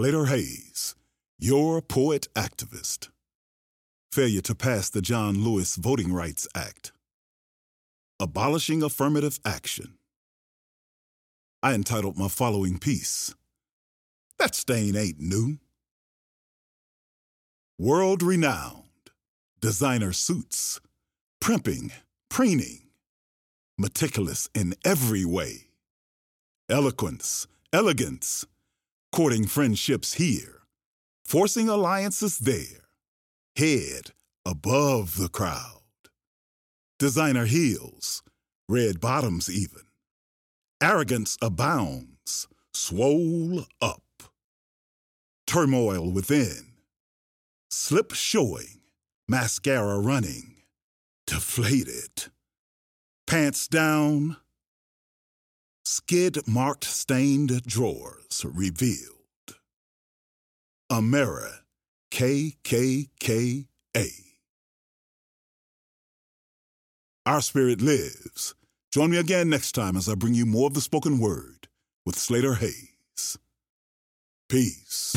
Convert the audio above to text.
Slater Hayes, your poet activist. Failure to pass the John Lewis Voting Rights Act. Abolishing affirmative action. I entitled my following piece, That Stain Ain't New. World-renowned designer suits, primping, preening, meticulous in every way. Eloquence, elegance, courting friendships here, forcing alliances there, head above the crowd. Designer heels, red bottoms even. Arrogance abounds, swole up. Turmoil within, slip showing, mascara running, deflated. Pants down, skid-marked stained drawers revealed. A mirror, KKKA. Our spirit lives. Join me again next time as I bring you more of the spoken word with Slater Hayes. Peace.